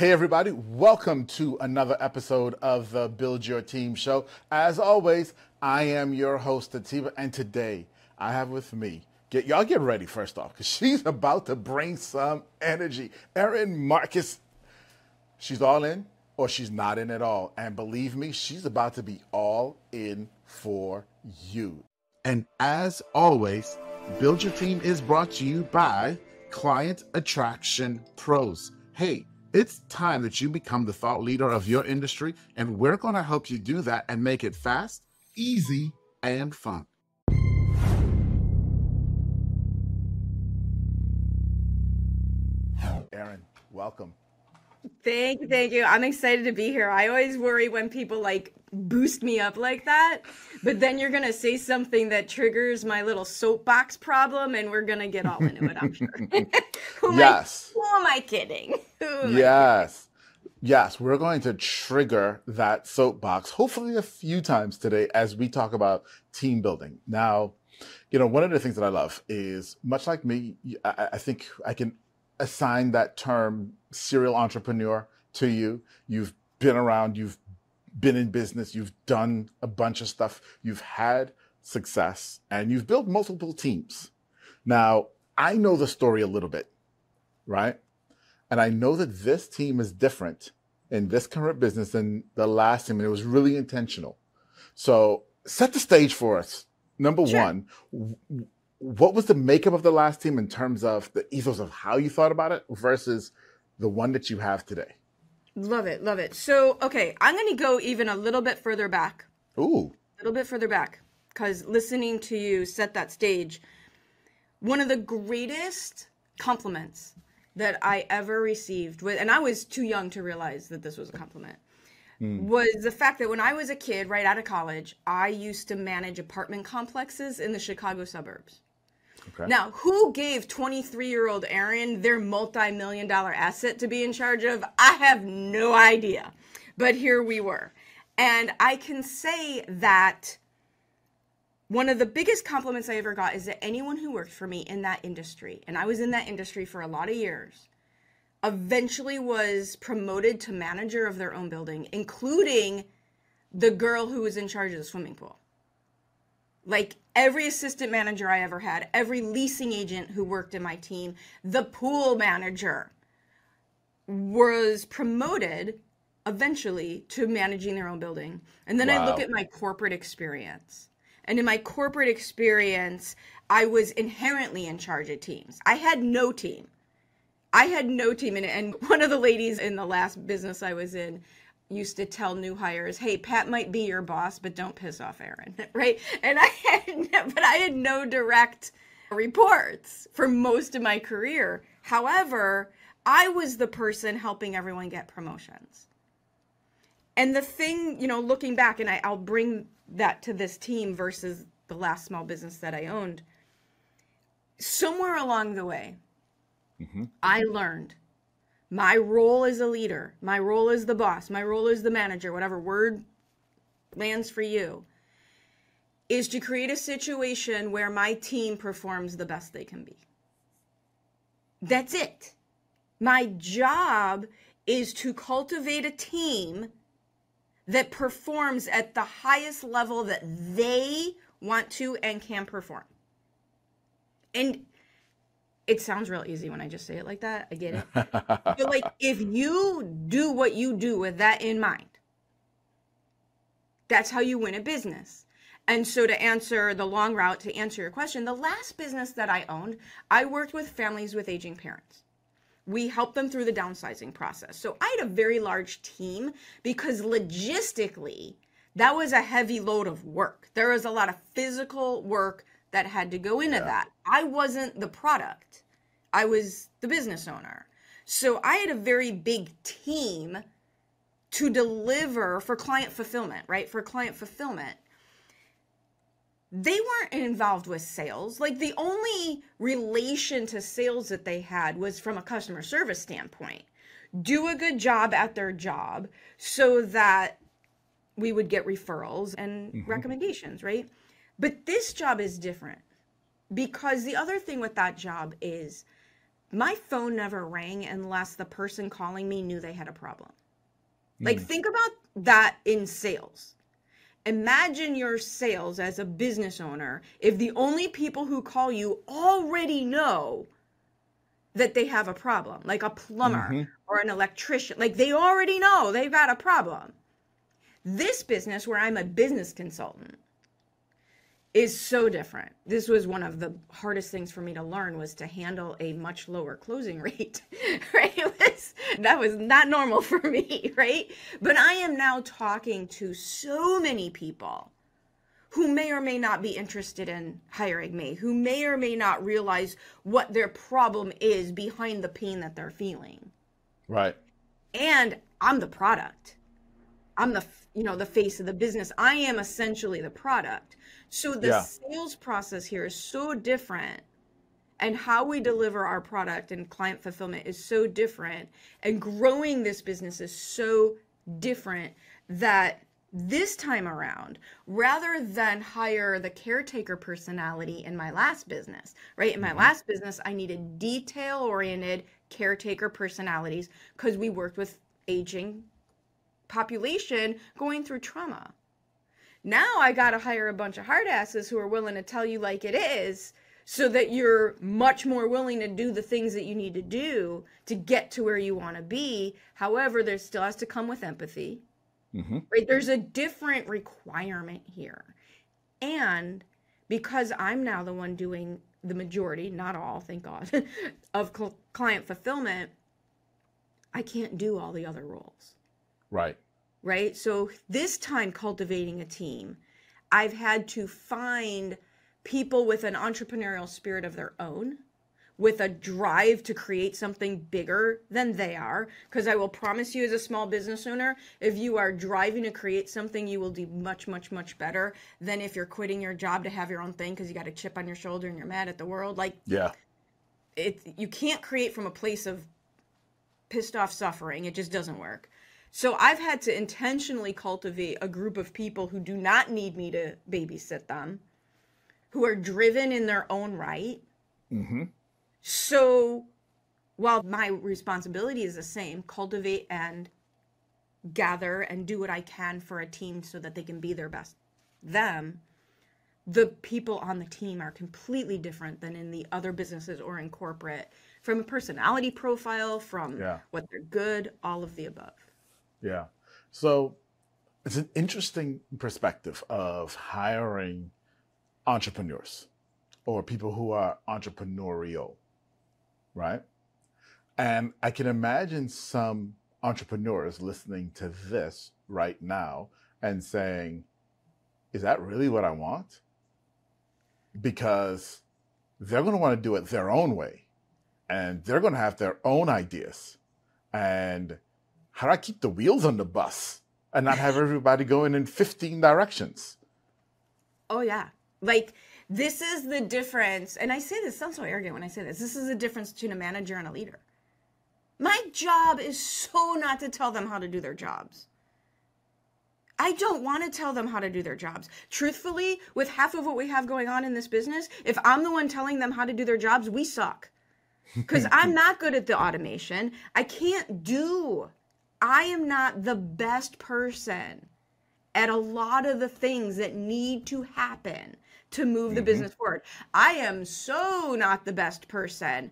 Hey everybody, welcome to another episode of the Build Your Team show. As always, I am your host, Ativa, and today I have with me, y'all get ready first off, because she's about to bring some energy. Erin Marcus, she's all in or she's not in at all. And believe me, she's about to be all in for you. And as always, Build Your Team is brought to you by Client Attraction Pros. Hey, it's time that you become the thought leader of your industry, and we're going to help you do that and make it fast, easy, and fun. Erin, welcome. Thank you. I'm excited to be here. I always worry when people like boost me up like that, but then you're going to say something that triggers my little soapbox problem and we're going to get all into it, I'm sure. Who am I kidding? Yes, we're going to trigger that soapbox, hopefully a few times today as we talk about team building. Now, you know, one of the things that I love is, much like me, I think I can assign that term serial entrepreneur to you. You've been around, you've been in business, you've done a bunch of stuff, you've had success, and you've built multiple teams. Now, I know the story a little bit, right? And I know that this team is different in this current business than the last team, and it was really intentional. So set the stage for us. Number one, what was the makeup of the last team in terms of the ethos of how you thought about it versus the one that you have today? Love it. So, okay, I'm going to go even a little bit further back. Ooh. A little bit further back, because listening to you set that stage. One of the greatest compliments that I ever received, and I was too young to realize that this was a compliment, was the fact that when I was a kid, right out of college, I used to manage apartment complexes in the Chicago suburbs. Okay. Now, who gave 23-year-old Erin their multi-million-dollar asset to be in charge of? I have no idea, but here we were. And I can say that one of the biggest compliments I ever got is that anyone who worked for me in that industry, and I was in that industry for a lot of years, eventually was promoted to manager of their own building, including the girl who was in charge of the swimming pool. Like every assistant manager I ever had, every leasing agent who worked in my team, the pool manager was promoted eventually to managing their own building. And then I look at my corporate experience. And in my corporate experience, I was inherently in charge of teams. I had no team. And one of the ladies in the last business I was in used to tell new hires, hey, Pat might be your boss, but don't piss off Erin, right? And I had no direct reports for most of my career. However, I was the person helping everyone get promotions. And the thing, you know, looking back, and I'll bring that to this team versus the last small business that I owned, somewhere along the way, I learned my role as a leader, my role as the boss, my role as the manager, whatever word lands for you, is to create a situation where my team performs the best they can be. That's it. My job is to cultivate a team that performs at the highest level that they want to and can perform. And it sounds real easy when I just say it like that. I get it. But like, if you do what you do with that in mind, that's how you win a business. And so to answer the long route, to answer your question, the last business that I owned, I worked with families with aging parents. We helped them through the downsizing process. So I had a very large team because logistically, that was a heavy load of work. There was a lot of physical work that had to go into that. I wasn't the product. I was the business owner. So I had a very big team to deliver for client fulfillment, right? For client fulfillment. They weren't involved with sales. Like the only relation to sales that they had was from a customer service standpoint. Do a good job at their job so that we would get referrals and recommendations, right? But this job is different because the other thing with that job is my phone never rang unless the person calling me knew they had a problem. Like, think about that in sales. Imagine your sales as a business owner if the only people who call you already know that they have a problem, like a plumber or an electrician. Like, they already know they've got a problem. This business, where I'm a business consultant, is so different. This was one of the hardest things for me to learn, was to handle a much lower closing rate, right? That was not normal for me, right? But I am now talking to so many people who may or may not be interested in hiring me, who may or may not realize what their problem is behind the pain that they're feeling. Right. And I'm the product. I'm the, you know, the face of the business. I am essentially the product. So the sales process here is so different, and how we deliver our product and client fulfillment is so different, and growing this business is so different, that this time around, rather than hire the caretaker personality in my last business, right? In my last business, I needed detail-oriented caretaker personalities because we worked with aging population going through trauma. Now I got to hire a bunch of hard asses who are willing to tell you like it is, so that you're much more willing to do the things that you need to do to get to where you want to be. However, there still has to come with empathy, right? There's a different requirement here. And because I'm now the one doing the majority, not all, thank God, of client fulfillment, I can't do all the other roles. Right. Right. So this time cultivating a team, I've had to find people with an entrepreneurial spirit of their own, with a drive to create something bigger than they are. Because I will promise you, as a small business owner, if you are driving to create something, you will do much, much, much better than if you're quitting your job to have your own thing because you got a chip on your shoulder and you're mad at the world. Like, you can't create from a place of pissed off suffering. It just doesn't work. So I've had to intentionally cultivate a group of people who do not need me to babysit them, who are driven in their own right. So while my responsibility is the same, cultivate and gather and do what I can for a team so that they can be their best them, the people on the team are completely different than in the other businesses or in corporate, from a personality profile, from what they're good, all of the above. Yeah. So it's an interesting perspective of hiring entrepreneurs or people who are entrepreneurial, right? And I can imagine some entrepreneurs listening to this right now and saying, is that really what I want? Because they're going to want to do it their own way, and they're going to have their own ideas. And how do I keep the wheels on the bus and not have everybody going in 15 directions? Oh, yeah. Like, this is the difference. And I say this, it sounds so arrogant when I say this. This is the difference between a manager and a leader. My job is so not to tell them how to do their jobs. I don't want to tell them how to do their jobs. Truthfully, with half of what we have going on in this business, if I'm the one telling them how to do their jobs, we suck. Because I'm not good at the automation. I can't do. I am not the best person at a lot of the things that need to happen to move the business forward. I am so not the best person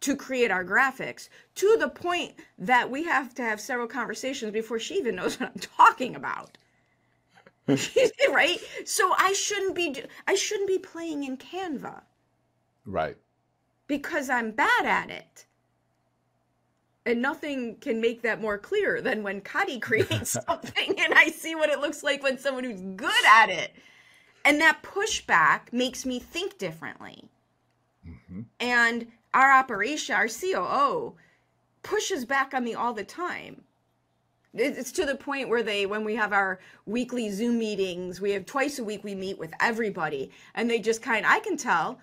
to create our graphics, to the point that we have to have several conversations before she even knows what I'm talking about. Right? So I shouldn't be playing in Canva. Right. Because I'm bad at it. And nothing can make that more clear than when Cati creates something and I see what it looks like when someone who's good at it. And that pushback makes me think differently. And our operation, our COO, pushes back on me all the time. It's to the point where when we have our weekly Zoom meetings, we have twice a week, we meet with everybody, and they just I can tell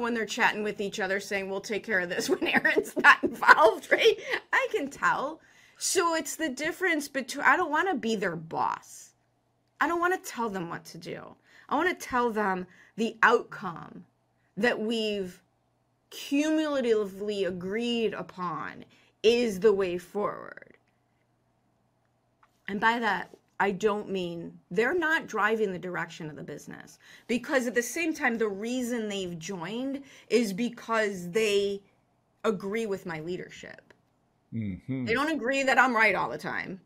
when they're chatting with each other saying, we'll take care of this when Erin's not involved, right? I can tell. So it's the difference between, I don't want to be their boss. I don't want to tell them what to do. I want to tell them the outcome that we've cumulatively agreed upon is the way forward. And by that, I don't mean they're not driving the direction of the business, because at the same time, the reason they've joined is because they agree with my leadership. Mm-hmm. They don't agree that I'm right all the time,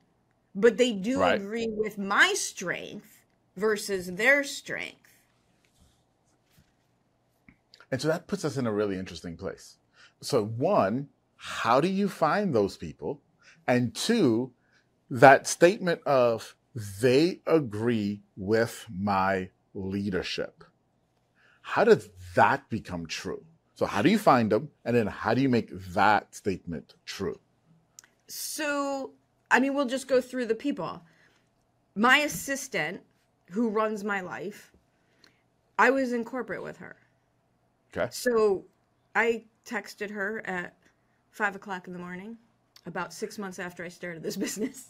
but they do agree with my strength versus their strength. And so that puts us in a really interesting place. So one, how do you find those people? And two, that statement of they agree with my leadership. How does that become true? So how do you find them? And then how do you make that statement true? So, I mean, we'll just go through the people. My assistant who runs my life, I was in corporate with her. Okay. So I texted her at 5 o'clock in the morning, about 6 months after I started this business.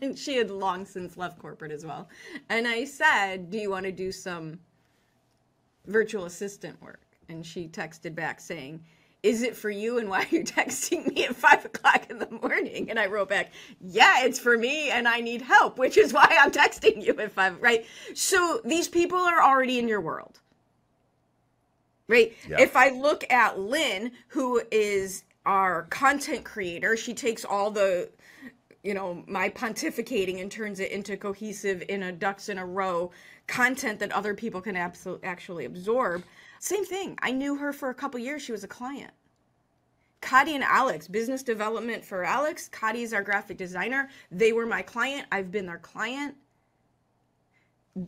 And she had long since left corporate as well. And I said, do you want to do some virtual assistant work? And she texted back saying, is it for you, and why are you texting me at 5 o'clock in the morning? And I wrote back, yeah, it's for me and I need help, which is why I'm texting you at 5, right? So these people are already in your world. Right. Yeah. If I look at Lynn, who is our content creator, she takes all the, you know, my pontificating and turns it into cohesive, in a ducks in a row content that other people can actually absorb. Same thing. I knew her for a couple years. She was a client. Cati and Alex, business development for Alex. Cati is our graphic designer. They were my client. I've been their client.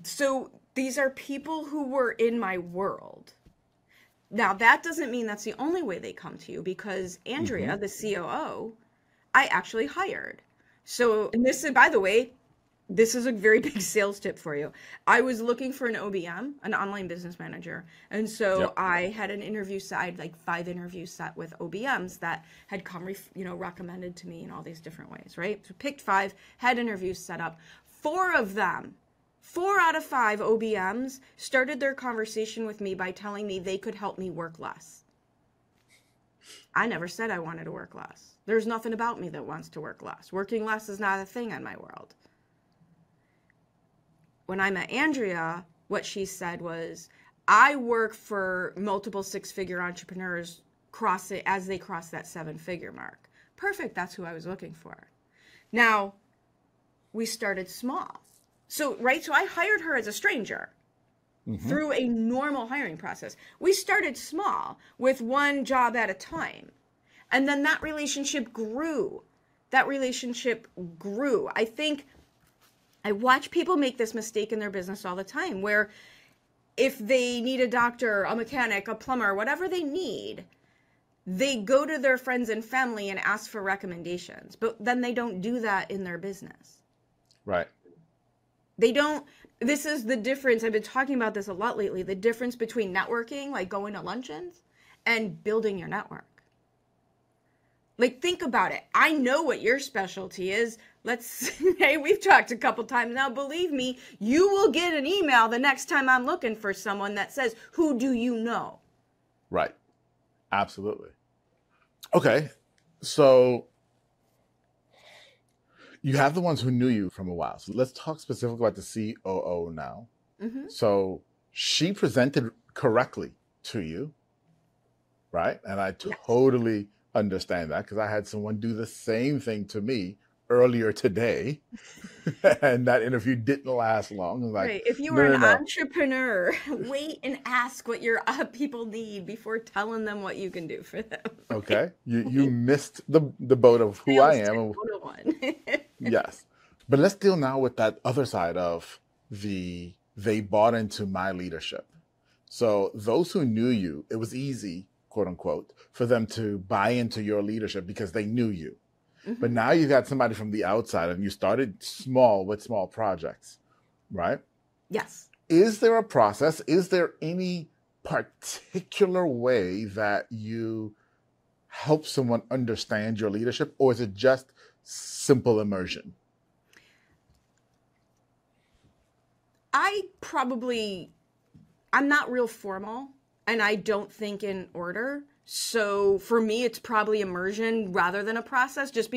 So these are people who were in my world. Now, that doesn't mean that's the only way they come to you, because Andrea, the COO, I actually hired. So, and this is, by the way, this is a very big sales tip for you. I was looking for an OBM, an online business manager. And so I had an interview side, like 5 interview set with OBMs that had come, you know, recommended to me in all these different ways, right? So picked 5, had interviews set up. 4 of them, 4 out of 5 OBMs started their conversation with me by telling me they could help me work less. I never said I wanted to work less. There's nothing about me that wants to work less. Working less is not a thing in my world. When I met Andrea, what she said was, I work for multiple 6-figure entrepreneurs cross it as they cross that 7-figure mark. Perfect. That's who I was looking for. Now, we started small. So, right, so I hired her as a stranger through a normal hiring process. We started small with 1 job at a time. And then that relationship grew. That relationship grew. I think I watch people make this mistake in their business all the time, where if they need a doctor, a mechanic, a plumber, whatever they need, they go to their friends and family and ask for recommendations. But then they don't do that in their business. Right. They don't, this is the difference. I've been talking about this a lot lately, the difference between networking, like going to luncheons, and building your network. Like, think about it. I know what your specialty is. Let's say, we've talked a couple times now, believe me, you will get an email the next time I'm looking for someone that says, who do you know? Right. Absolutely. Okay. So you have the ones who knew you from a while. So let's talk specifically about the COO now. So she presented correctly to you, right? And I totally understand that, because I had someone do the same thing to me earlier today. And that interview didn't last long. I was like, if you were an entrepreneur, wait and ask what your people need before telling them what you can do for them. Okay. You missed the boat of who I am. Yes. But let's deal now with that other side of the, they bought into my leadership. So those who knew you, it was easy, quote unquote, for them to buy into your leadership because they knew you. But now you've got somebody from the outside, and you started small with small projects, right? Yes. Is there a process? Is there any particular way that you help someone understand your leadership, or is it just simple immersion? I'm not real formal, and I don't think in order. So for me, it's probably immersion rather than a process, just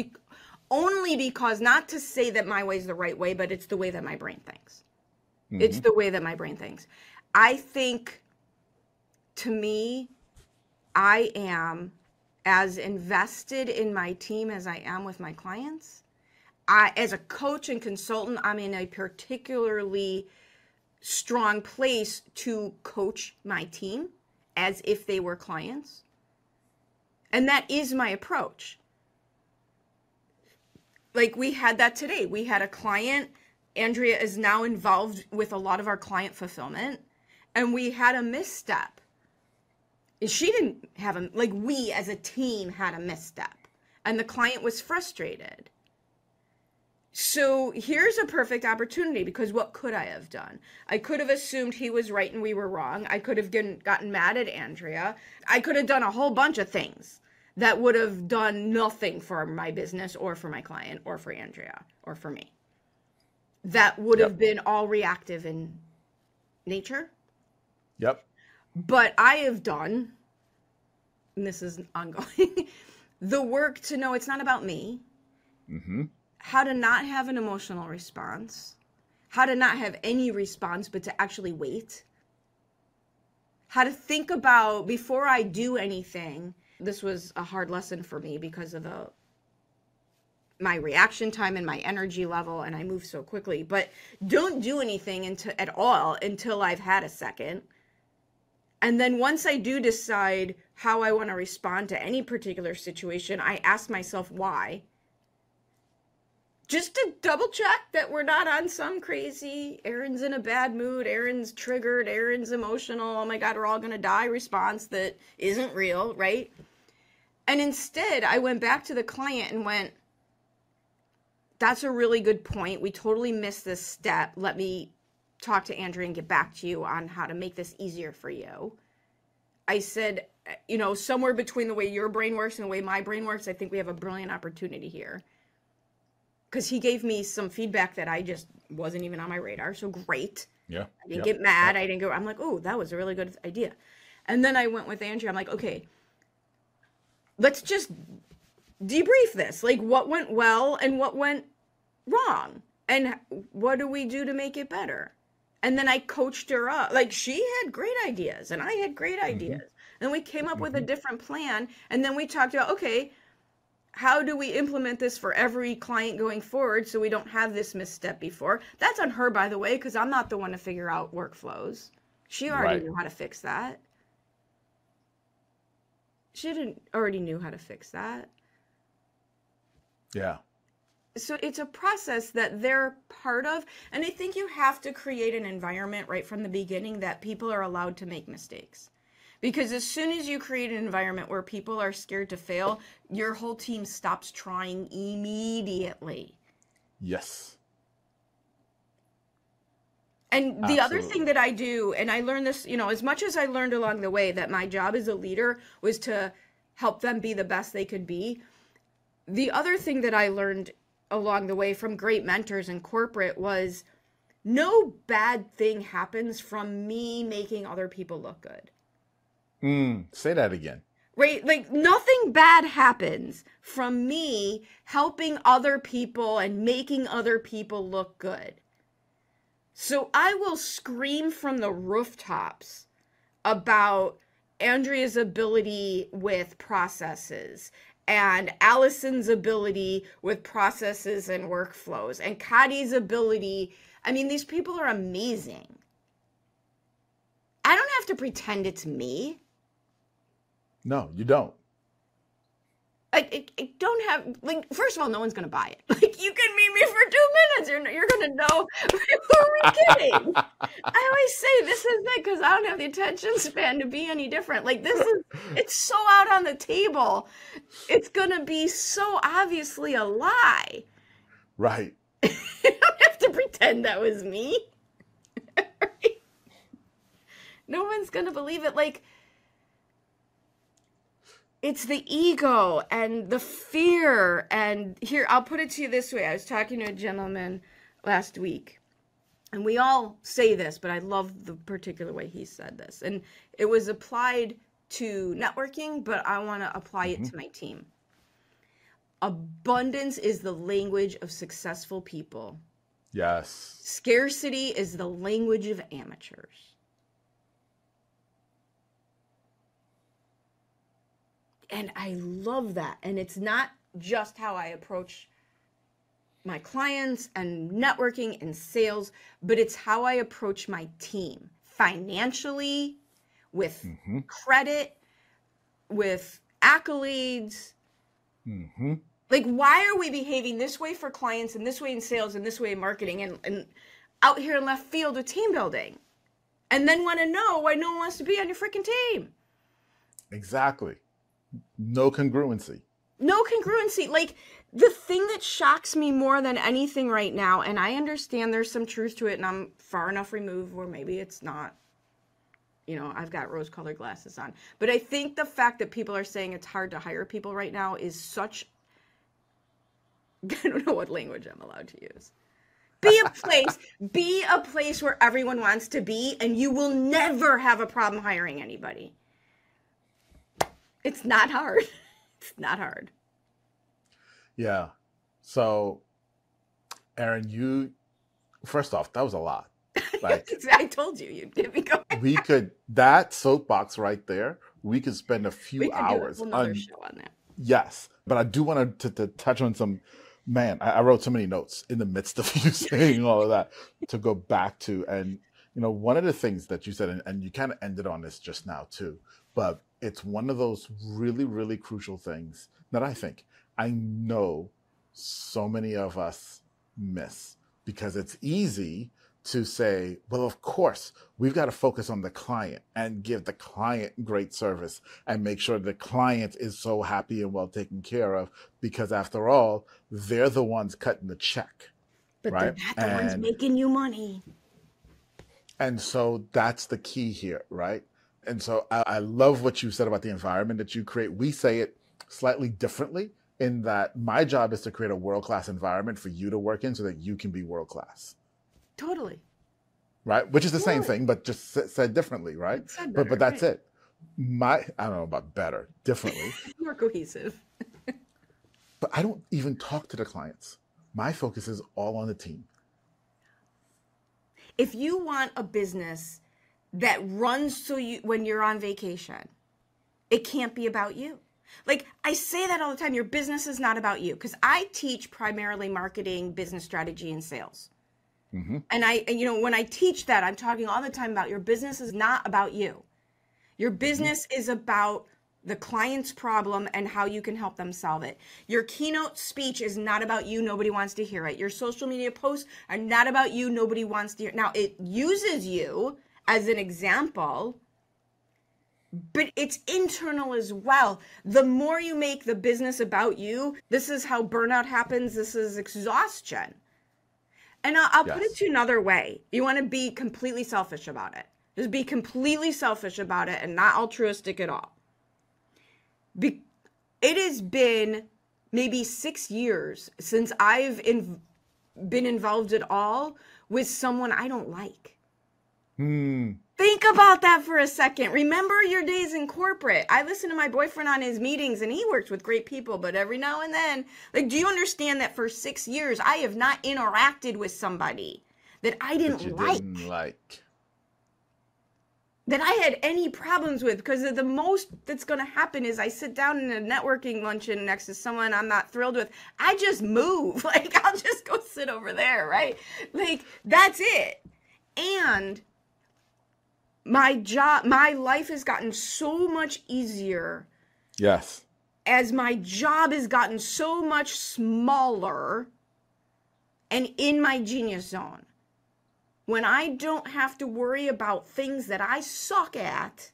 only because, not to say that my way is the right way, but it's the way that my brain thinks. Mm-hmm. It's the way that my brain thinks. I think, to me, I am as invested in my team as I am with my clients. As a coach and consultant, I'm in a particularly strong place to coach my team as if they were clients. And that is my approach. Like, we had that today. We had a client. Andrea is now involved with a lot of our client fulfillment, and we had a misstep. She didn't have a, like, we as a team had a misstep, and the client was frustrated. So here's a perfect opportunity, because what could I have done? I could have assumed he was right and we were wrong. I could have gotten mad at Andrea. I could have done a whole bunch of things that would have done nothing for my business or for my client or for Andrea or for me. That would have been all reactive in nature. Yep. But I have done, and this is ongoing, the work to know it's not about me. Mm-hmm. How to not have an emotional response, how to not have any response, but to actually wait. How to think about, before I do anything. This was a hard lesson for me because of my reaction time and my energy level, and I move so quickly. But don't do anything at all until I've had a second. And then once I do decide how I want to respond to any particular situation, I ask myself why. Just to double check that we're not on some crazy, Erin's in a bad mood, Erin's triggered, Erin's emotional, oh my God, we're all gonna die response that isn't real, right? And instead, I went back to the client and went, that's a really good point. We totally missed this step. Let me talk to Andrea and get back to you on how to make this easier for you. I said, you know, somewhere between the way your brain works and the way my brain works, I think we have a brilliant opportunity here. Because he gave me some feedback that I just wasn't even on my radar. So great. Yeah. I didn't get mad. Yeah. I didn't go, I'm like, oh, that was a really good idea. And then I went with Andrea. I'm like, okay, let's just debrief this. Like, what went well and what went wrong? And what do we do to make it better? And then I coached her up. Like, she had great ideas and I had great ideas. Mm-hmm. And we came up with a different plan. And then we talked about, okay, how do we implement this for every client going forward so we don't have this misstep before? That's on her, by the way, because I'm not the one to figure out workflows. She already knew how to fix that. She already knew how to fix that. Yeah. So it's a process that they're part of. And I think you have to create an environment right from the beginning that people are allowed to make mistakes. Because as soon as you create an environment where people are scared to fail, your whole team stops trying immediately. Yes. And the other thing that I do, and I learned this, you know, as much as I learned along the way that my job as a leader was to help them be the best they could be, the other thing that I learned along the way from great mentors in corporate was no bad thing happens from me making other people look good. Say that again. Right? Like, nothing bad happens from me helping other people and making other people look good. So I will scream from the rooftops about Andrea's ability with processes and Allison's ability with processes and workflows and Cati's ability. I mean, these people are amazing. I don't have to pretend it's me. No, you don't. I don't have, like, first of all, no one's going to buy it. Like, you can meet me for 2 minutes. You're going to know who we're kidding. I always say this is it because I don't have the attention span to be any different. Like, this is, it's so out on the table. It's going to be so obviously a lie. Right. I don't have to pretend that was me. Right? No one's going to believe it. Like, it's the ego and the fear. And here, I'll put it to you this way. I was talking to a gentleman last week, and we all say this, but I love the particular way he said this. And it was applied to networking, but I want to apply it to my team. Abundance is the language of successful people. Yes. Scarcity is the language of amateurs. And I love that. And it's not just how I approach my clients and networking and sales, but it's how I approach my team financially, with credit, with accolades. Like, why are we behaving this way for clients and this way in sales and this way in marketing and out here in left field with team building? And then want to know why no one wants to be on your freaking team. Exactly. No congruency. No congruency. Like, the thing that shocks me more than anything right now, and I understand there's some truth to it and I'm far enough removed where maybe it's not, you know, I've got rose-colored glasses on. But I think the fact that people are saying it's hard to hire people right now is such, I don't know what language I'm allowed to use. Be a place where everyone wants to be, and you will never have a problem hiring anybody. It's not hard. It's not hard. Yeah. So, Erin, you, first off, that was a lot. Like, I told you, you'd give me go. We could, that soapbox right there, we could spend a few hours. We could do another show on that. Yes. But I do want to touch on some, man, I wrote so many notes in the midst of you saying all of that to go back to. And, you know, one of the things that you said, and you kind of ended on this just now too, but it's one of those really, really crucial things that I think, I know so many of us miss, because it's easy to say, well, of course, we've got to focus on the client and give the client great service and make sure the client is so happy and well taken care of, because after all, they're the ones cutting the check. But right? They're not the ones making you money. And so that's the key here, right? And so I love what you said about the environment that you create. We say it slightly differently in that my job is to create a world-class environment for you to work in so that you can be world-class. Totally. Right. Which is the same thing, but just said differently. Right. Said better, but that's right. It. I don't know about better, differently. More cohesive. But I don't even talk to the clients. My focus is all on the team. If you want a business that runs so you, when you're on vacation, it can't be about you. Like, I say that all the time. Your business is not about you, because I teach primarily marketing, business strategy, and sales. And you know, when I teach that, I'm talking all the time about your business is not about you. Your business is about the client's problem and how you can help them solve it. Your keynote speech is not about you. Nobody wants to hear it. Your social media posts are not about you. Nobody wants to hear it. Now, it uses you as an example, but it's internal as well. The more you make the business about you, this is how burnout happens. This is exhaustion. And I'll put it to you another way. You want to be completely selfish about it. Just be completely selfish about it and not altruistic at all. It has been maybe 6 years since I've been involved at all with someone I don't like. Think about that for a second. Remember your days in corporate. I listened to my boyfriend on his meetings, and he worked with great people, but every now and then, like, do you understand that for 6 years, I have not interacted with somebody that I didn't like, that I had any problems with? Because the most that's going to happen is I sit down in a networking luncheon next to someone I'm not thrilled with. I just move. Like, I'll just go sit over there, right? Like, that's it. And my job, my life has gotten so much easier. Yes. As my job has gotten so much smaller and in my genius zone. When I don't have to worry about things that I suck at,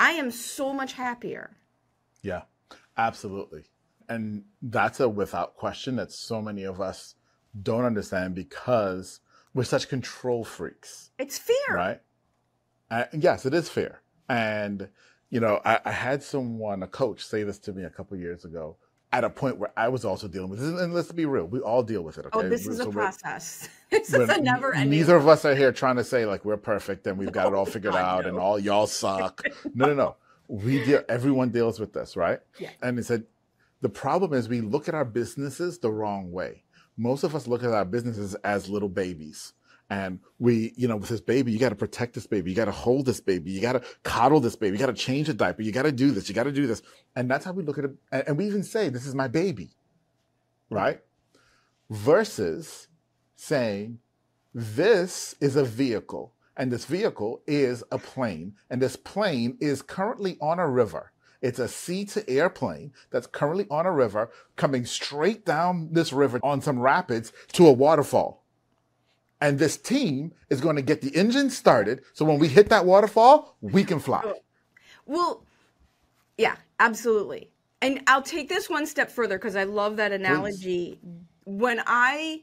I am so much happier. Yeah, absolutely. And that's a without question that so many of us don't understand, because we're such control freaks. It's fear. Right? Yes, it is fear. And, you know, I had someone, a coach, say this to me a couple years ago. at a point where I was also dealing with this. And let's be real, we all deal with it. Okay? Oh, this is a process. This is a never ending. Neither of us are here trying to say like we're perfect and we've got it all figured out and all y'all suck. No, no, no. We deal. Everyone deals with this, right? Yeah. And it said the problem is we look at our businesses the wrong way. Most of us look at our businesses as little babies. And we, you know, with this baby, you got to protect this baby. You got to hold this baby. You got to coddle this baby. You got to change the diaper. You got to do this. You got to do this. And that's how we look at it. And we even say, this is my baby, right? Versus saying, this is a vehicle. And this vehicle is a plane. And this plane is currently on a river. It's a sea-to-air plane that's currently on a river, coming straight down this river on some rapids to a waterfall. And this team is going to get the engine started. So when we hit that waterfall, we can fly. Well, yeah, absolutely. And I'll take this one step further because I love that analogy. Please. When I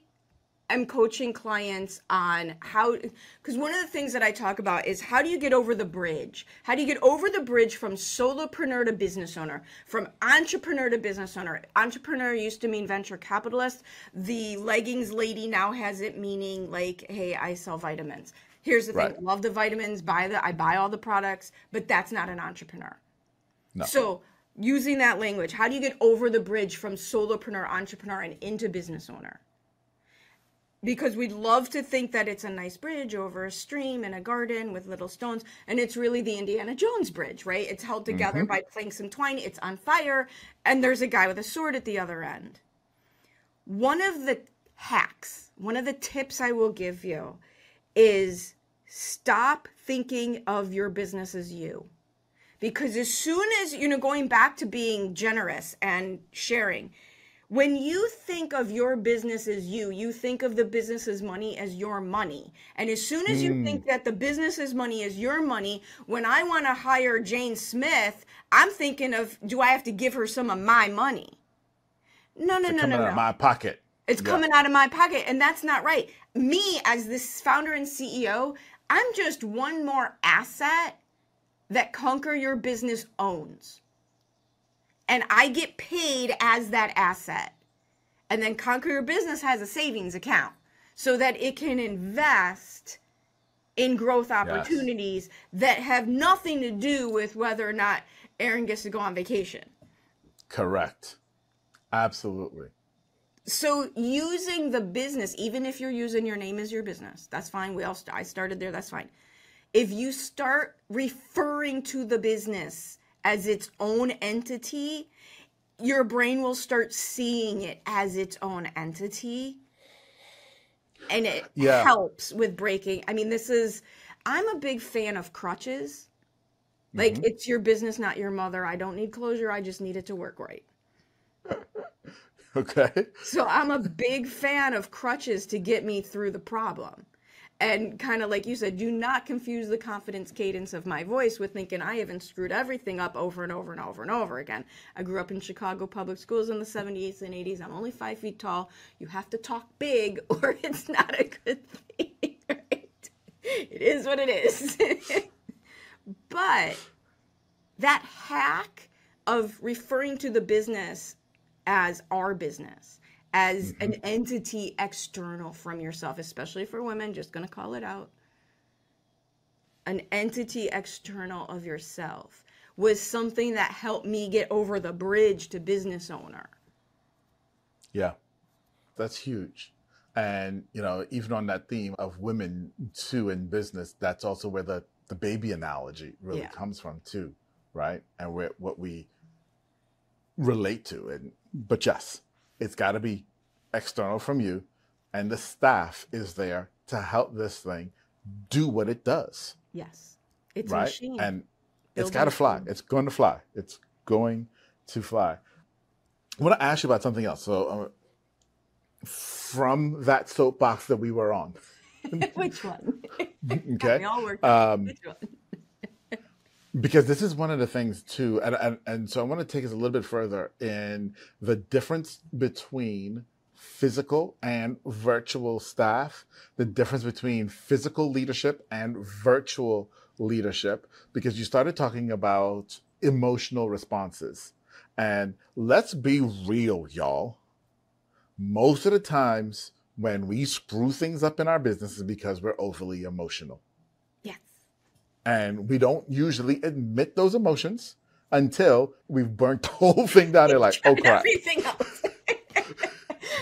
am coaching clients on how, because one of the things that I talk about is how do you get over the bridge? How do you get over the bridge from solopreneur to business owner, from entrepreneur to business owner? Entrepreneur used to mean venture capitalist. The leggings lady now has it meaning like, hey, I sell vitamins. Here's the thing, love the vitamins, I buy all the products, but that's not an entrepreneur. No. So using that language, how do you get over the bridge from solopreneur, entrepreneur, and into business owner? Because we'd love to think that it's a nice bridge over a stream and a garden with little stones. And it's really the Indiana Jones bridge, right? It's held together by planks and twine. It's on fire. And there's a guy with a sword at the other end. One of the hacks, one of the tips I will give you is stop thinking of your business as you. Because as soon as, you know, going back to being generous and sharing, when you think of your business as you, you think of the business's money as your money. And as soon as you think that the business's money is your money, when I want to hire Jane Smith, I'm thinking of, do I have to give her some of my money? No, no, no, no, no. It's coming out of my pocket. It's coming out of my pocket. And that's not right. Me, as this founder and CEO, I'm just one more asset that Conquer Your Business owns. And I get paid as that asset. And then Conquer Your Business has a savings account so that it can invest in growth opportunities that have nothing to do with whether or not Erin gets to go on vacation. Correct. Absolutely. So using the business, even if you're using your name as your business, that's fine. We all I started there. That's fine. If you start referring to the business as its own entity, your brain will start seeing it as its own entity. And it helps with breaking. I mean, this is, I'm a big fan of crutches. Like it's your business, not your mother. I don't need closure. I just need it to work right. Okay. So I'm a big fan of crutches to get me through the problem. And kind of like you said, do not confuse the confidence cadence of my voice with thinking I haven't screwed everything up over and over and over and over again. I grew up in Chicago public schools in the 70s and 80s. I'm only 5 feet tall. You have to talk big or it's not a good thing, right? It is what it is. But that hack of referring to the business as our business, as an entity external from yourself, especially for women, just going to call it out, an entity external of yourself was something that helped me get over the bridge to business owner. Yeah, that's huge. And, you know, even on that theme of women too in business, that's also where the baby analogy really comes from too, right? And where, what we relate to. And but yes, it's got to be external from you, and the staff is there to help this thing do what it does. Yes, it's a machine. And it's got to fly. It's going to fly. It's going to fly. I want to ask you about something else. So from that soapbox that we were on. Which one? Okay. We all worked on which one? Because this is one of the things too, and so I want to take us a little bit further in the difference between physical and virtual staff, the difference between physical leadership and virtual leadership, because you started talking about emotional responses. And let's be real, y'all. Most of the times when we screw things up in our business is because we're overly emotional. Yes. And we don't usually admit those emotions until we've burnt the whole thing down. They're like, oh, crap. Everything else.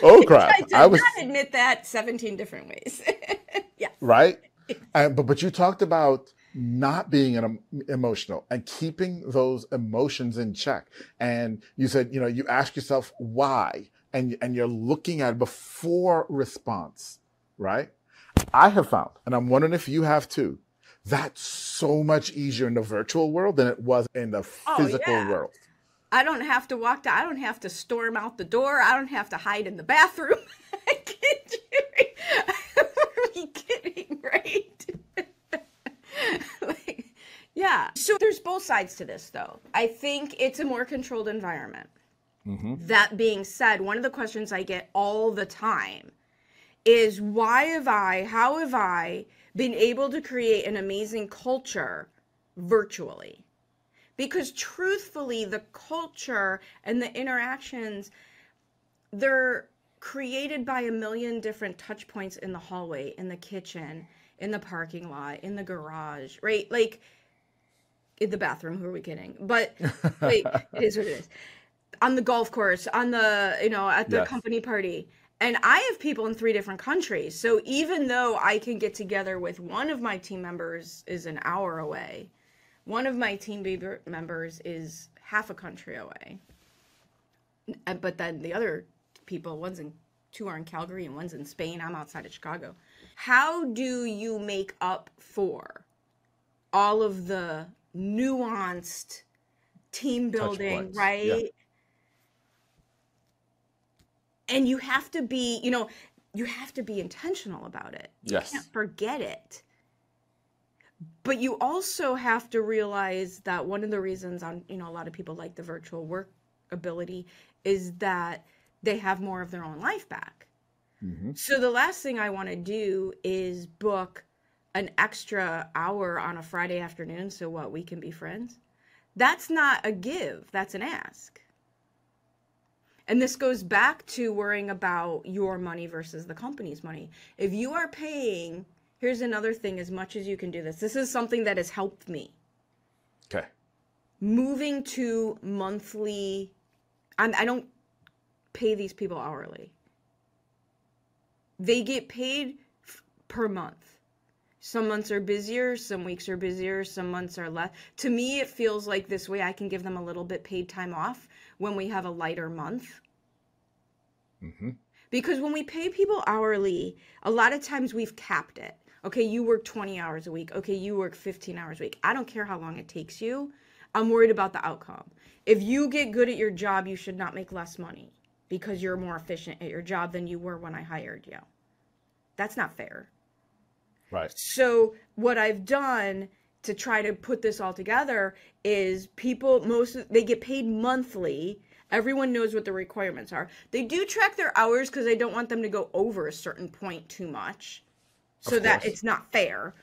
Oh, crap. I admit that 17 different ways. Yeah. Right? But you talked about not being emotional and keeping those emotions in check. And you said, you know, you ask yourself why, and you're looking at it before response, right? I have found, and I'm wondering if you have too, that's so much easier in the virtual world than it was in the physical world. I don't have to I don't have to storm out the door. I don't have to hide in the bathroom. I can't do it. Are you kidding, right? Like, yeah. So there's both sides to this, though. I think it's a more controlled environment. Mm-hmm. That being said, one of the questions I get all the time is how have I been able to create an amazing culture virtually? Because truthfully, the culture and the interactions, they're created by a million different touch points in the hallway, in the kitchen, in the parking lot, in the garage, right? Like, in the bathroom, who are we kidding? But wait, it is what it is. On the golf course, on the, you know, at the company party. And I have people in 3 different countries. So even though I can get together with one of my team members is an hour away, one of my team members is half a country away. But then the other people, two are in Calgary and one's in Spain. I'm outside of Chicago. How do you make up for all of the nuanced team building, right? Yeah. And you have to be, you know, you have to be intentional about it. Yes. You can't forget it. But you also have to realize that one of the reasons a lot of people like the virtual work ability is that they have more of their own life back. Mm-hmm. So the last thing I want to do is book an extra hour on a Friday afternoon. So what, we can be friends? That's not a give, that's an ask. And this goes back to worrying about your money versus the company's money. If you are paying, here's another thing, as much as you can do this. This is something that has helped me. Okay. Moving to monthly, I don't pay these people hourly. They get paid per month. Some months are busier, some weeks are busier, some months are less. To me, it feels like this way I can give them a little bit paid time off when we have a lighter month. Mm-hmm. Because when we pay people hourly, a lot of times we've capped it. Okay, you work 20 hours a week. Okay, you work 15 hours a week. I don't care how long it takes you. I'm worried about the outcome. If you get good at your job, you should not make less money because you're more efficient at your job than you were when I hired you. That's not fair. Right. So what I've done to try to put this all together is they get paid monthly. Everyone knows what the requirements are. They do track their hours because I don't want them to go over a certain point too much so that it's not fair.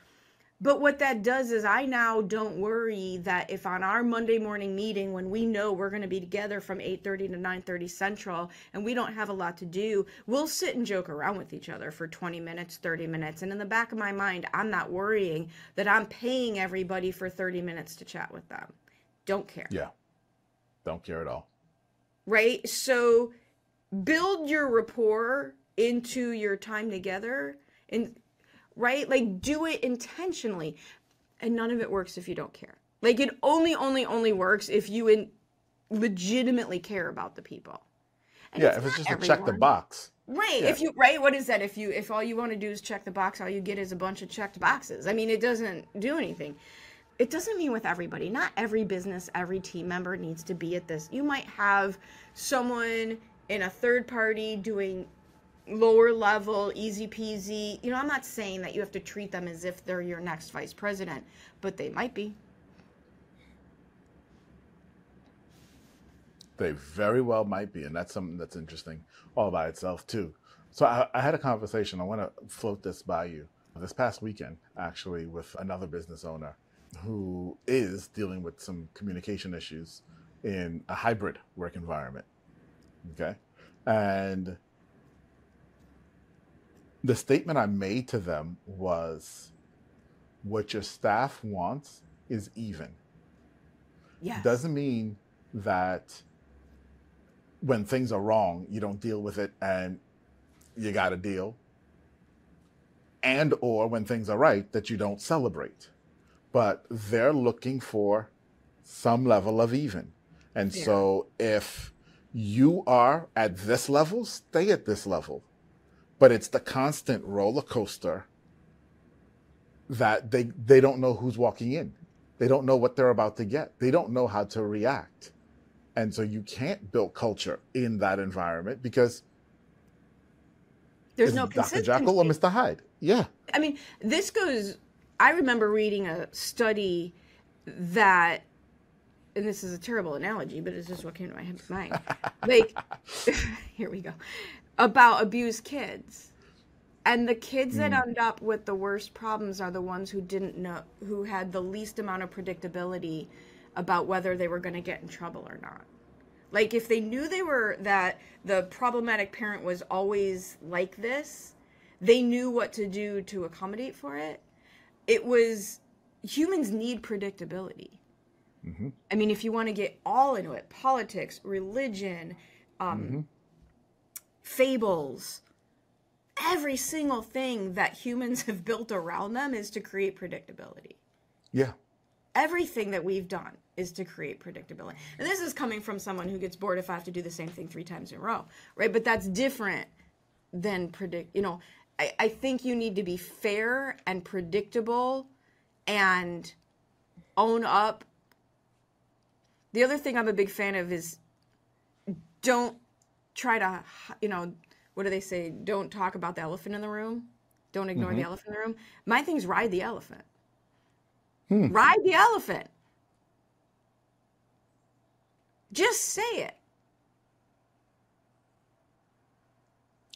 But what that does is I now don't worry that if on our Monday morning meeting, when we know we're going to be together from 8:30 to 9:30 Central and we don't have a lot to do, we'll sit and joke around with each other for 20 minutes, 30 minutes. And in the back of my mind, I'm not worrying that I'm paying everybody for 30 minutes to chat with them. Don't care. Yeah. Don't care at all. Right? So build your rapport into your time together and right? Like, do it intentionally. And none of it works if you don't care. Like, it only works if you legitimately care about the people. And yeah, if it's just to check the box. Right. Yeah. What is that? If all you want to do is check the box, all you get is a bunch of checked boxes. I mean, it doesn't do anything. It doesn't mean with everybody. Not every business, every team member needs to be at this. You might have someone in a third party doing lower level, easy peasy. You know, I'm not saying that you have to treat them as if they're your next vice president, but they might be. They very well might be. And that's something that's interesting all by itself too. So I had a conversation. I want to float this by you this past weekend, actually, with another business owner who is dealing with some communication issues in a hybrid work environment, okay? And the statement I made to them was, what your staff wants is even. Yes. Doesn't mean that when things are wrong, you don't deal with it and you got to deal. And or when things are right, that you don't celebrate. But they're looking for some level of even. And yeah. So if you are at this level, stay at this level. But it's the constant roller coaster that they don't know who's walking in. They don't know what they're about to get. They don't know how to react. And so you can't build culture in that environment because there's no Dr. Jekyll or Mr. Hyde. Yeah. I mean, this goes, I remember reading a study that, and this is a terrible analogy, but it's just what came to my mind. Like, here we go. About abused kids. And the kids that end up with the worst problems are the ones who didn't know, who had the least amount of predictability about whether they were going to get in trouble or not. Like if they knew they were, that the problematic parent was always like this, they knew what to do to accommodate for it. It was, humans need predictability. Mm-hmm. I mean, if you want to get all into it, politics, religion, fables, every single thing that humans have built around them is to create predictability. Yeah. Everything that we've done is to create predictability. And this is coming from someone who gets bored if I have to do the same thing 3 times in a row, right? But that's different than predict, you know, I think you need to be fair and predictable and own up. The other thing I'm a big fan of is don't try to, you know, what do they say? Don't talk about the elephant in the room. Don't ignore the elephant in the room. My thing's ride the elephant. Ride the elephant. Just say it.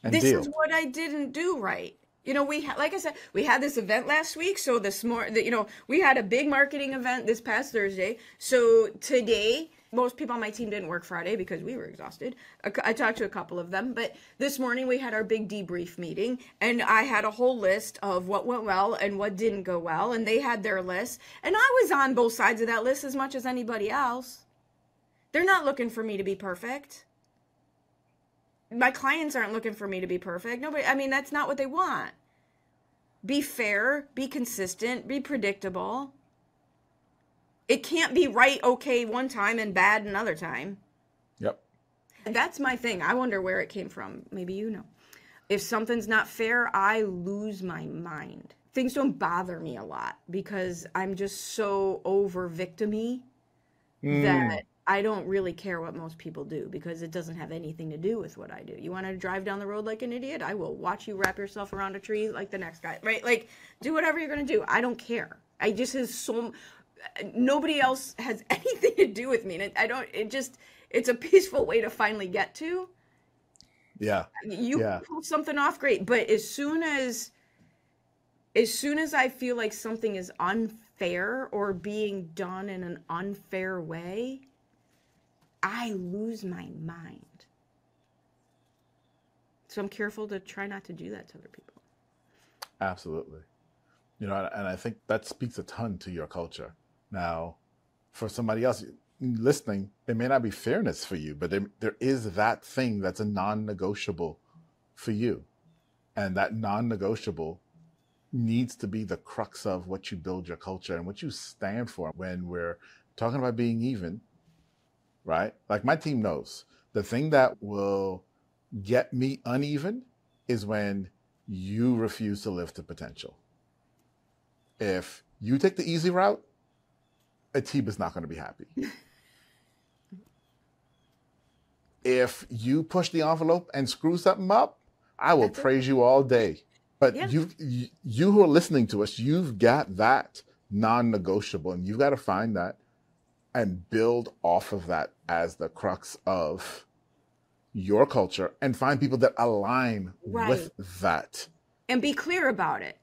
And this deal. Is what I didn't do right. You know, we like I said, we had this event last week. So this morning, you know, we had a big marketing event this past Thursday. So today, most people on my team didn't work Friday because we were exhausted. I talked to a couple of them, but this morning we had our big debrief meeting and I had a whole list of what went well and what didn't go well. And they had their list and I was on both sides of that list as much as anybody else. They're not looking for me to be perfect. My clients aren't looking for me to be perfect. Nobody, I mean, that's not what they want. Be fair, be consistent, be predictable. It can't be right, okay, one time and bad another time. Yep. That's my thing. I wonder where it came from. Maybe you know. If something's not fair, I lose my mind. Things don't bother me a lot because I'm just so over victim-y that I don't really care what most people do because it doesn't have anything to do with what I do. You want to drive down the road like an idiot? I will watch you wrap yourself around a tree like the next guy, right? Like, do whatever you're going to do. I don't care. I just have so... Nobody else has anything to do with me. And I don't, it just, it's a peaceful way to finally get to. Yeah. You pull something off great. But as soon as I feel like something is unfair or being done in an unfair way, I lose my mind. So I'm careful to try not to do that to other people. Absolutely. You know, and I think that speaks a ton to your culture. Now, for somebody else listening, it may not be fairness for you, but there is that thing that's a non-negotiable for you. And that non-negotiable needs to be the crux of what you build your culture and what you stand for. When we're talking about being even, right? Like my team knows, the thing that will get me uneven is when you refuse to live to potential. If you take the easy route, Atiba's not going to be happy. If you push the envelope and screw something up, I will praise you all day. But you who are listening to us, you've got that non-negotiable, and you've got to find that and build off of that as the crux of your culture and find people that align with that. And be clear about it.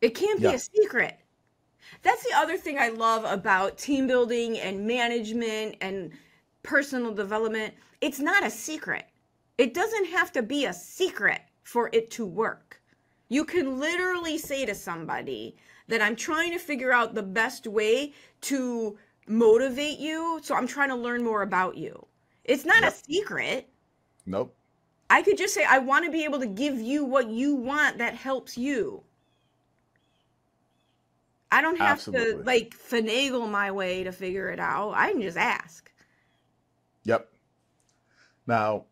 It can't be a secret. That's the other thing I love about team building and management and personal development, it's not a secret. It doesn't have to be a secret for it to work. You can literally say to somebody that I'm trying to figure out the best way to motivate you, so I'm trying to learn more about you. It's not a secret. Nope. I could just say, I want to be able to give you what you want that helps you. I don't have to like finagle my way to figure it out. I can just ask. Yep. Now,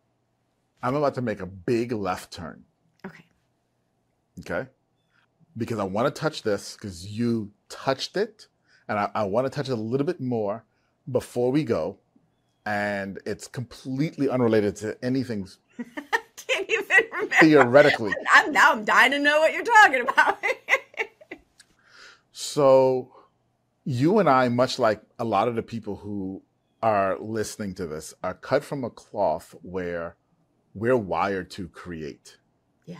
I'm about to make a big left turn. Okay. Okay. Because I want to touch this because you touched it. And I want to touch it a little bit more before we go. And it's completely unrelated to anything. Can't even remember. Theoretically. I'm dying to know what you're talking about. So you and I, much like a lot of the people who are listening to this, are cut from a cloth where we're wired to create. Yeah.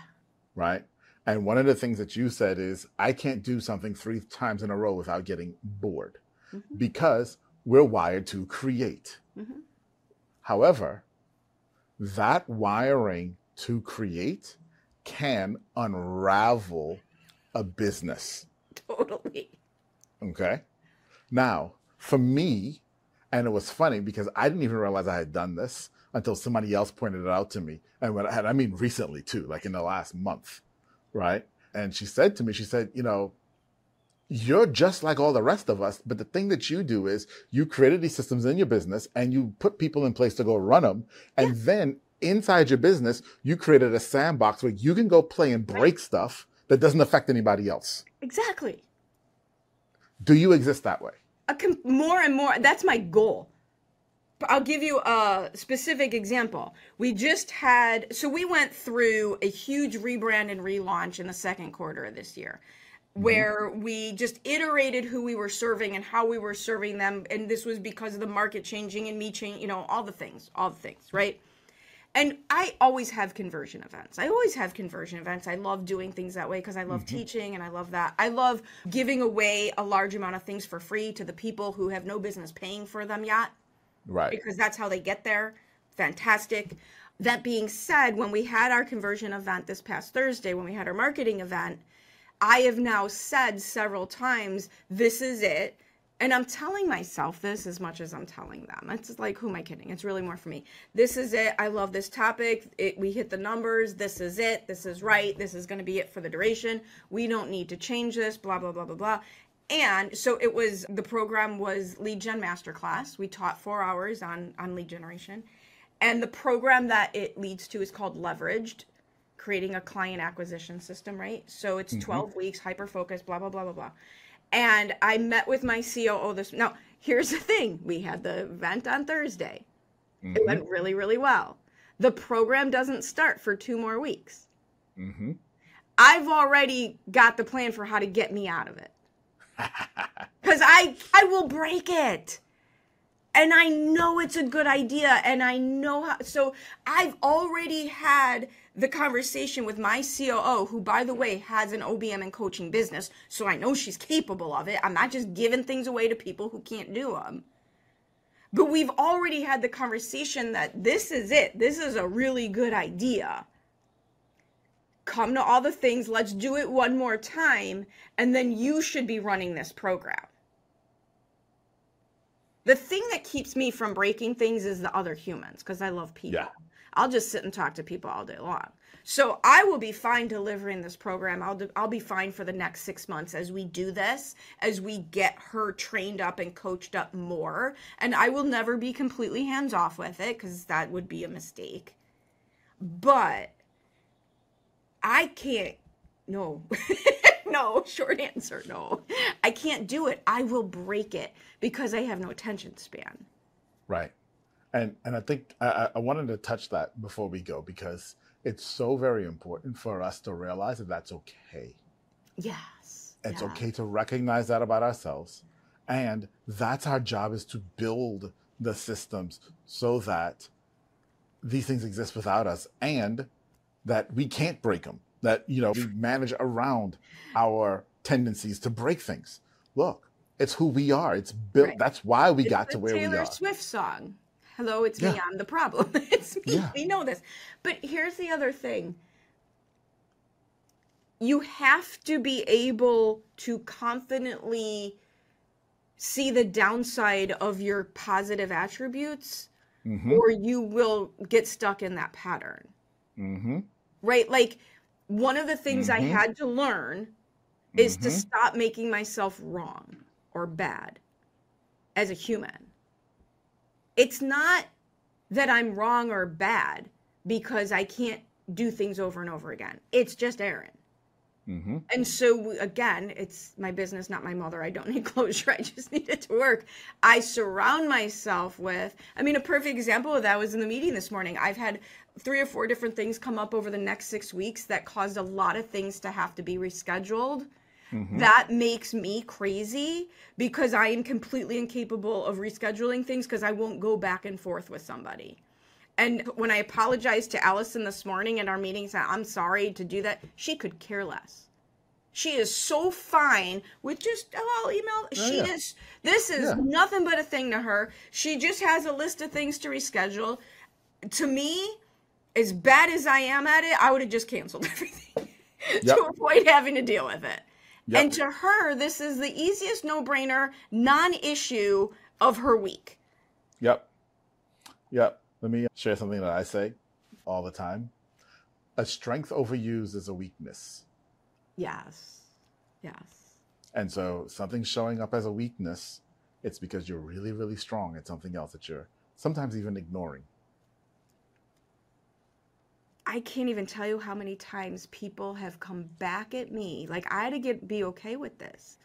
Right? And one of the things that you said is, I can't do something 3 times in a row without getting bored, mm-hmm. because we're wired to create. Mm-hmm. However, that wiring to create can unravel a business. Totally. Okay. Now, for me, and it was funny because I didn't even realize I had done this until somebody else pointed it out to me. And when I had, I mean recently too, like in the last month. Right. And she said to me, she said, you know, you're just like all the rest of us. But the thing that you do is you created these systems in your business and you put people in place to go run them. And then inside your business, you created a sandbox where you can go play and break stuff that doesn't affect anybody else. Exactly. Do you exist that way? More and more. That's my goal. I'll give you a specific example. We just had, so we went through a huge rebrand and relaunch in the Q2 of this year, where we just iterated who we were serving and how we were serving them. And this was because of the market changing and me changing, you know, all the things, right? And I always have conversion events. I love doing things that way because I love teaching and I love that. I love giving away a large amount of things for free to the people who have no business paying for them yet. Right. Because that's how they get there. Fantastic. That being said, when we had our conversion event this past Thursday, when we had our marketing event, I have now said several times, this is it. And I'm telling myself this as much as I'm telling them. It's like, who am I kidding? It's really more for me. This is it. I love this topic. We hit the numbers. This is it. This is right. This is going to be it for the duration. We don't need to change this, blah, blah, blah, blah, blah. And so it was, the program was Lead Gen Masterclass. We taught 4 hours on lead generation. And the program that it leads to is called Leveraged, creating a client acquisition system, right? So it's 12 weeks, hyper-focused, blah, blah, blah, blah, blah. And I met with my COO this, now here's the thing. We had the event on Thursday. It went really, really well. The program doesn't start for 2 more weeks. I've already got the plan for how to get me out of it. Because I will break it. And I know it's a good idea. And I know how. So I've already had the conversation with my COO, who, by the way, has an OBM and coaching business. So I know she's capable of it. I'm not just giving things away to people who can't do them. But we've already had the conversation that this is it. This is a really good idea. Come to all the things. Let's do it one more time. And then you should be running this program. The thing that keeps me from breaking things is the other humans, because I love people. Yeah. I'll just sit and talk to people all day long. So I will be fine delivering this program. I'll be fine for the next 6 months as we do this, as we get her trained up and coached up more. And I will never be completely hands off with it, because that would be a mistake. But I can't, no, no, short answer, no. I can't do it. I will break it because I have no attention span. Right. And I think I wanted to touch that before we go, because it's so very important for us to realize that that's okay. Yes. It's okay to recognize that about ourselves. And that's our job, is to build the systems so that these things exist without us, and that we can't break them, that, you know, we manage around our tendencies to break things. Look, it's who we are. It's built. Right. That's why we got to where we are. It's the Taylor Swift song. Hello, it's me. I'm the problem. It's me. Yeah. We know this. But here's the other thing. You have to be able to confidently see the downside of your positive attributes, or you will get stuck in that pattern. Right? Like, one of the things I had to learn is to stop making myself wrong or bad as a human. It's not that I'm wrong or bad because I can't do things over and over again. It's just Erin. And so again, it's my business, not my mother. I don't need closure. I just need it to work. I surround myself with, I mean, a perfect example of that was in the meeting this morning. I've had 3 or 4 different things come up over the next 6 weeks that caused a lot of things to have to be rescheduled. That makes me crazy because I am completely incapable of rescheduling things because I won't go back and forth with somebody. And when I apologized to Allison this morning in our meeting, said, I'm sorry to do that, she could care less. She is so fine with just, oh, I'll email. This is nothing but a thing to her. She just has a list of things to reschedule. To me, as bad as I am at it, I would have just canceled everything to avoid having to deal with it. And to her, this is the easiest no-brainer, non-issue of her week. Let me share something that I say all the time. A strength overused is a weakness. Yes. And so something's showing up as a weakness. It's because you're really, really strong at something else that you're sometimes even ignoring. I can't even tell you how many times people have come back at me. Like, I had to be okay with this.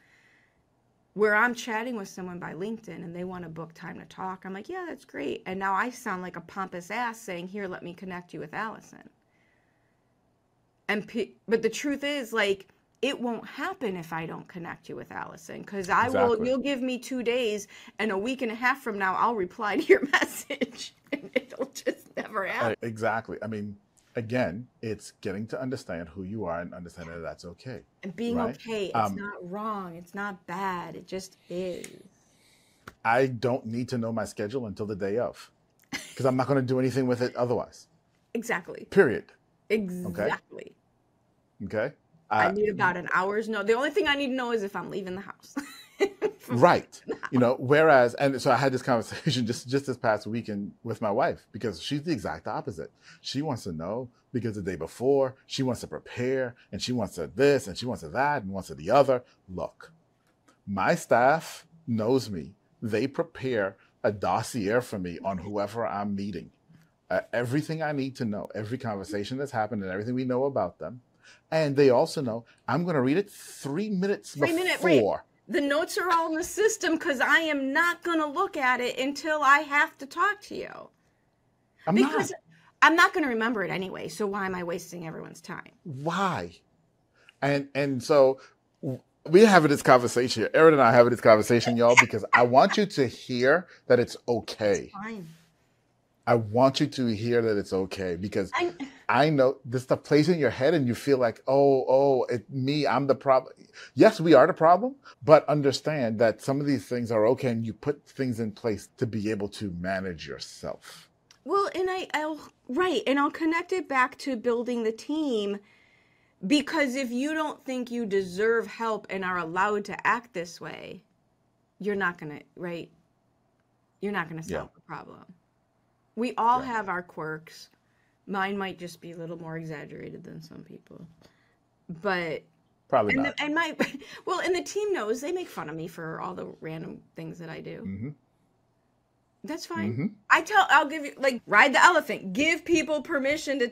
Where I'm chatting with someone by LinkedIn and they want to book time to talk. I'm like, yeah, that's great. And now I sound like a pompous ass saying, here, let me connect you with Allison. And but the truth is, like, it won't happen if I don't connect you with Allison, because I will. You'll give me 2 days, and a week and a half from now, I'll reply to your message, and it'll just never happen. Exactly. I mean, again, it's getting to understand who you are and understanding that that's okay. And being okay. It's not wrong. It's not bad. It just is. I don't need to know my schedule until the day of, because I'm not going to do anything with it otherwise. Exactly. Period. Exactly. Okay. I need about an hour's notice. The only thing I need to know is if I'm leaving the house. You know, whereas, and so I had this conversation just this past weekend with my wife, because she's the exact opposite. She wants to know, because the day before, she wants to prepare, and she wants to this, and she wants to that, and wants to the other. Look, my staff knows me. They prepare a dossier for me on whoever I'm meeting. Everything I need to know, every conversation that's happened, and everything we know about them. And they also know I'm going to read it 3 minutes before. The notes are all in the system because I am not going to look at it until I have to talk to you. I'm not going to remember it anyway. So why am I wasting everyone's time? Why? And so we have this conversation here. Erin and I have this conversation, y'all, because I want you to hear that it's okay. It's fine. I want you to hear that it's okay, because I know this stuff plays in your head and you feel like, oh, it's me, I'm the problem. Yes, we are the problem, but understand that some of these things are okay, and you put things in place to be able to manage yourself. Well, and I'll connect it back to building the team, because if you don't think you deserve help and are allowed to act this way, you're not going to, right? You're not going to solve the problem. We all have our quirks. Mine might just be a little more exaggerated than some people, but probably not. And the team knows. They make fun of me for all the random things that I do. That's fine. I'll give you, like, ride the elephant. Give people permission to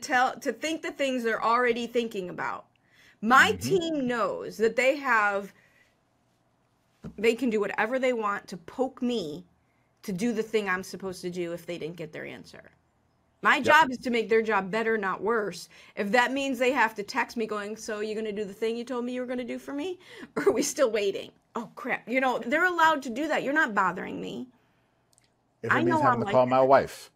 think the things they're already thinking about. My team knows that they can do whatever they want to poke me to do the thing I'm supposed to do if they didn't get their answer. My job is to make their job better, not worse. If that means they have to text me going, so you're going to do the thing you told me you were going to do for me? Or are we still waiting? Oh, crap. You know, they're allowed to do that. You're not bothering me. If it means having to call my wife.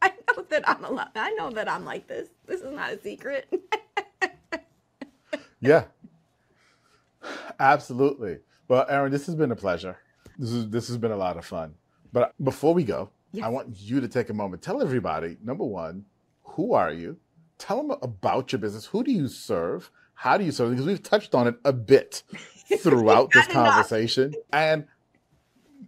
I know that I'm allowed. I know that I'm like this. This is not a secret. Yeah. Absolutely. Well, Erin, this has been a pleasure. This has been a lot of fun. But before we go, yes, I want you to take a moment. Tell everybody, number one, who are you? Tell them about your business. Who do you serve? How do you serve? Because we've touched on it a bit throughout this conversation. And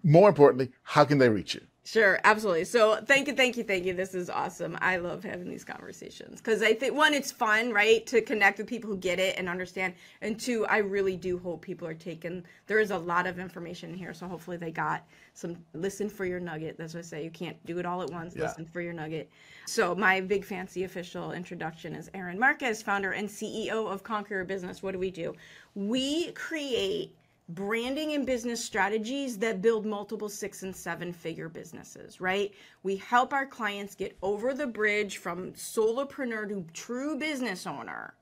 more importantly, how can they reach you? Sure, absolutely. So thank you. This is awesome. I love having these conversations because I think, one, it's fun, right, to connect with people who get it and understand. And two, I really do hope people are taken. There is a lot of information here, so hopefully they got some. Listen for your nugget. That's what I say. You can't do it all at once. Yeah. Listen for your nugget. So my big fancy official introduction is Erin Marcus, founder and CEO of Conquer Your Business. What do? We create branding and business strategies that build multiple 6- and 7-figure businesses, right? We help our clients get over the bridge from solopreneur to true business owner,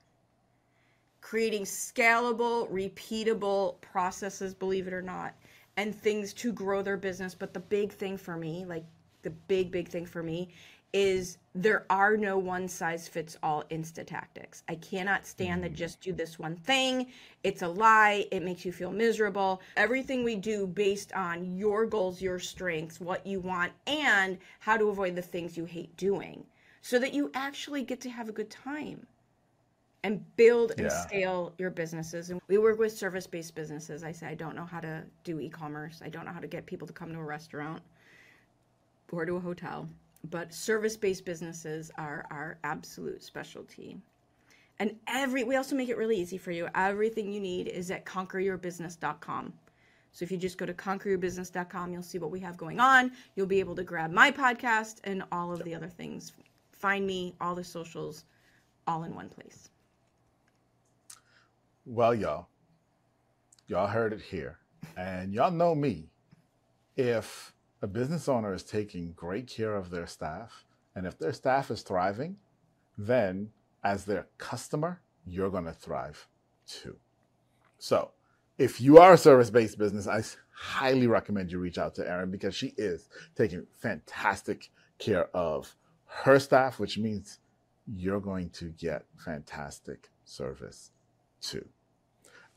creating scalable, repeatable processes, believe it or not, and things to grow their business. But the big thing for me, like the big thing for me, is there are no one-size-fits-all Insta tactics. I cannot stand that just do this one thing. It's a lie. It makes you feel miserable. Everything we do based on your goals, your strengths, what you want, and how to avoid the things you hate doing so that you actually get to have a good time and build and scale your businesses. And we work with service-based businesses. I say, I don't know how to do e-commerce. I don't know how to get people to come to a restaurant or to a hotel. But service-based businesses are our absolute specialty. And we also make it really easy for you. Everything you need is at conqueryourbusiness.com. So if you just go to conqueryourbusiness.com, you'll see what we have going on. You'll be able to grab my podcast and all of the other things. Find me, all the socials, all in one place. Well, y'all heard it here. And y'all know me. If a business owner is taking great care of their staff, and if their staff is thriving, then as their customer, you're going to thrive too. So if you are a service-based business, I highly recommend you reach out to Erin because she is taking fantastic care of her staff, which means you're going to get fantastic service too.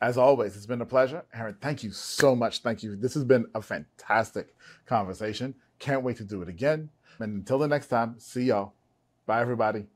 As always, it's been a pleasure. Erin, thank you so much. Thank you. This has been a fantastic conversation. Can't wait to do it again. And until the next time, see y'all. Bye, everybody.